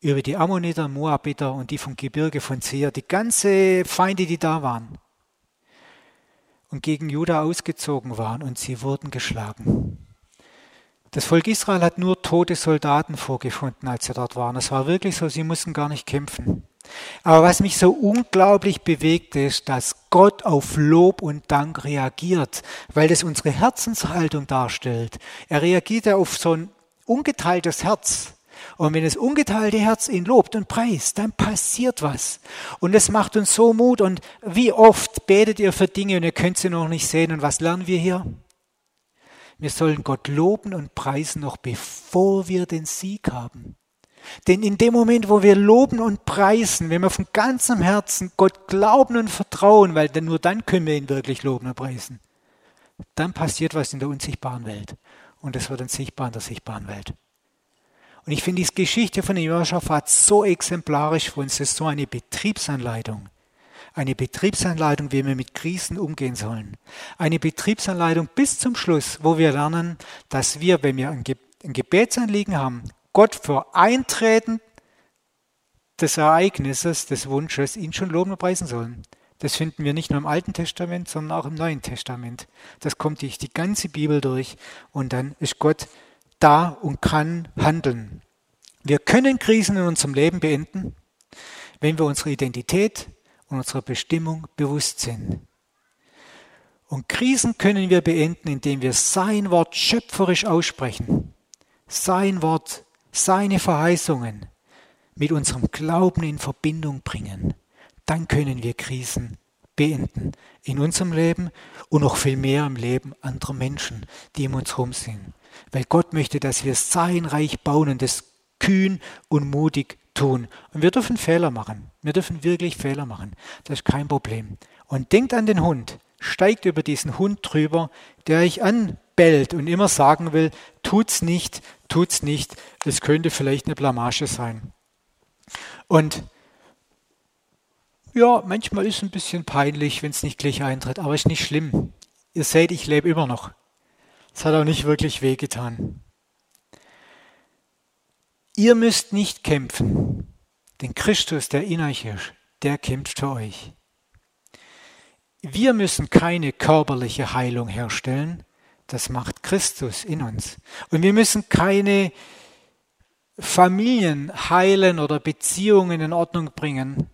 Über die Ammoniter, Moabiter und die vom Gebirge von Seir, die ganze Feinde, die da waren und gegen Juda ausgezogen waren, und sie wurden geschlagen. Das Volk Israel hat nur tote Soldaten vorgefunden, als sie dort waren. Das war wirklich so, sie mussten gar nicht kämpfen. Aber was mich so unglaublich bewegt, ist, dass Gott auf Lob und Dank reagiert, weil das unsere Herzenshaltung darstellt. Er reagiert ja auf so ein ungeteiltes Herz. Und wenn das ungeteilte Herz ihn lobt und preist, dann passiert was. Und das macht uns so Mut. Und wie oft betet ihr für Dinge und ihr könnt sie noch nicht sehen. Und was lernen wir hier? Wir sollen Gott loben und preisen, noch bevor wir den Sieg haben. Denn in dem Moment, wo wir loben und preisen, wenn wir von ganzem Herzen Gott glauben und vertrauen, weil nur dann können wir ihn wirklich loben und preisen, dann passiert was in der unsichtbaren Welt. Und es wird dann sichtbar in der sichtbaren Welt. Und ich finde diese Geschichte von Josaphat so exemplarisch für uns. Das ist so eine Betriebsanleitung. Eine Betriebsanleitung, wie wir mit Krisen umgehen sollen. Eine Betriebsanleitung bis zum Schluss, wo wir lernen, dass wir, wenn wir ein Gebetsanliegen haben, Gott vor Eintreten des Ereignisses, des Wunsches, ihn schon loben und preisen sollen. Das finden wir nicht nur im Alten Testament, sondern auch im Neuen Testament. Das kommt durch die ganze Bibel durch und dann ist Gott da und kann handeln. Wir können Krisen in unserem Leben beenden, wenn wir unsere Identität und unserer Bestimmung bewusst sind. Und Krisen können wir beenden, indem wir sein Wort schöpferisch aussprechen. Sein Wort, seine Verheißungen mit unserem Glauben in Verbindung bringen. Dann können wir Krisen beenden in unserem Leben und noch viel mehr im Leben anderer Menschen, die um uns herum sind. Weil Gott möchte, dass wir sein Reich bauen und das kühn und mutig tun. Und wir dürfen Fehler machen. Wir dürfen wirklich Fehler machen. Das ist kein Problem. Und denkt an den Hund. Steigt über diesen Hund drüber, der euch anbellt und immer sagen will, tut's nicht, es könnte vielleicht eine Blamage sein. Und ja, manchmal ist es ein bisschen peinlich, wenn es nicht gleich eintritt, aber ist nicht schlimm. Ihr seht, ich lebe immer noch. Es hat auch nicht wirklich wehgetan. Ihr müsst nicht kämpfen, denn Christus, der in euch ist, der kämpft für euch. Wir müssen keine körperliche Heilung herstellen, das macht Christus in uns. Und wir müssen keine Familien heilen oder Beziehungen in Ordnung bringen,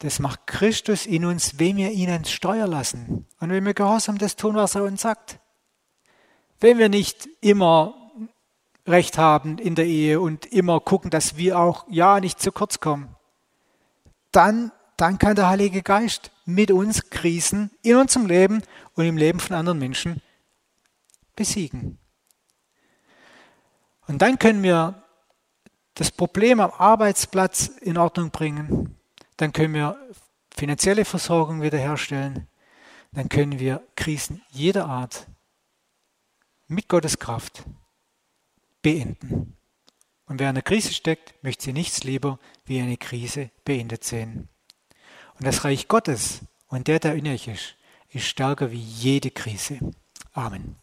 das macht Christus in uns, wenn wir ihn ans Steuer lassen und wenn wir gehorsam das tun, was er uns sagt. Wenn wir nicht immer Recht haben in der Ehe und immer gucken, dass wir auch ja nicht zu kurz kommen, dann kann der Heilige Geist mit uns Krisen in unserem Leben und im Leben von anderen Menschen besiegen. Und dann können wir das Problem am Arbeitsplatz in Ordnung bringen. Dann können wir finanzielle Versorgung wiederherstellen. Dann können wir Krisen jeder Art mit Gottes Kraft beenden. Und wer in einer Krise steckt, möchte sie nichts lieber wie eine Krise beendet sehen. Und das Reich Gottes und der in euch ist, ist stärker wie jede Krise. Amen.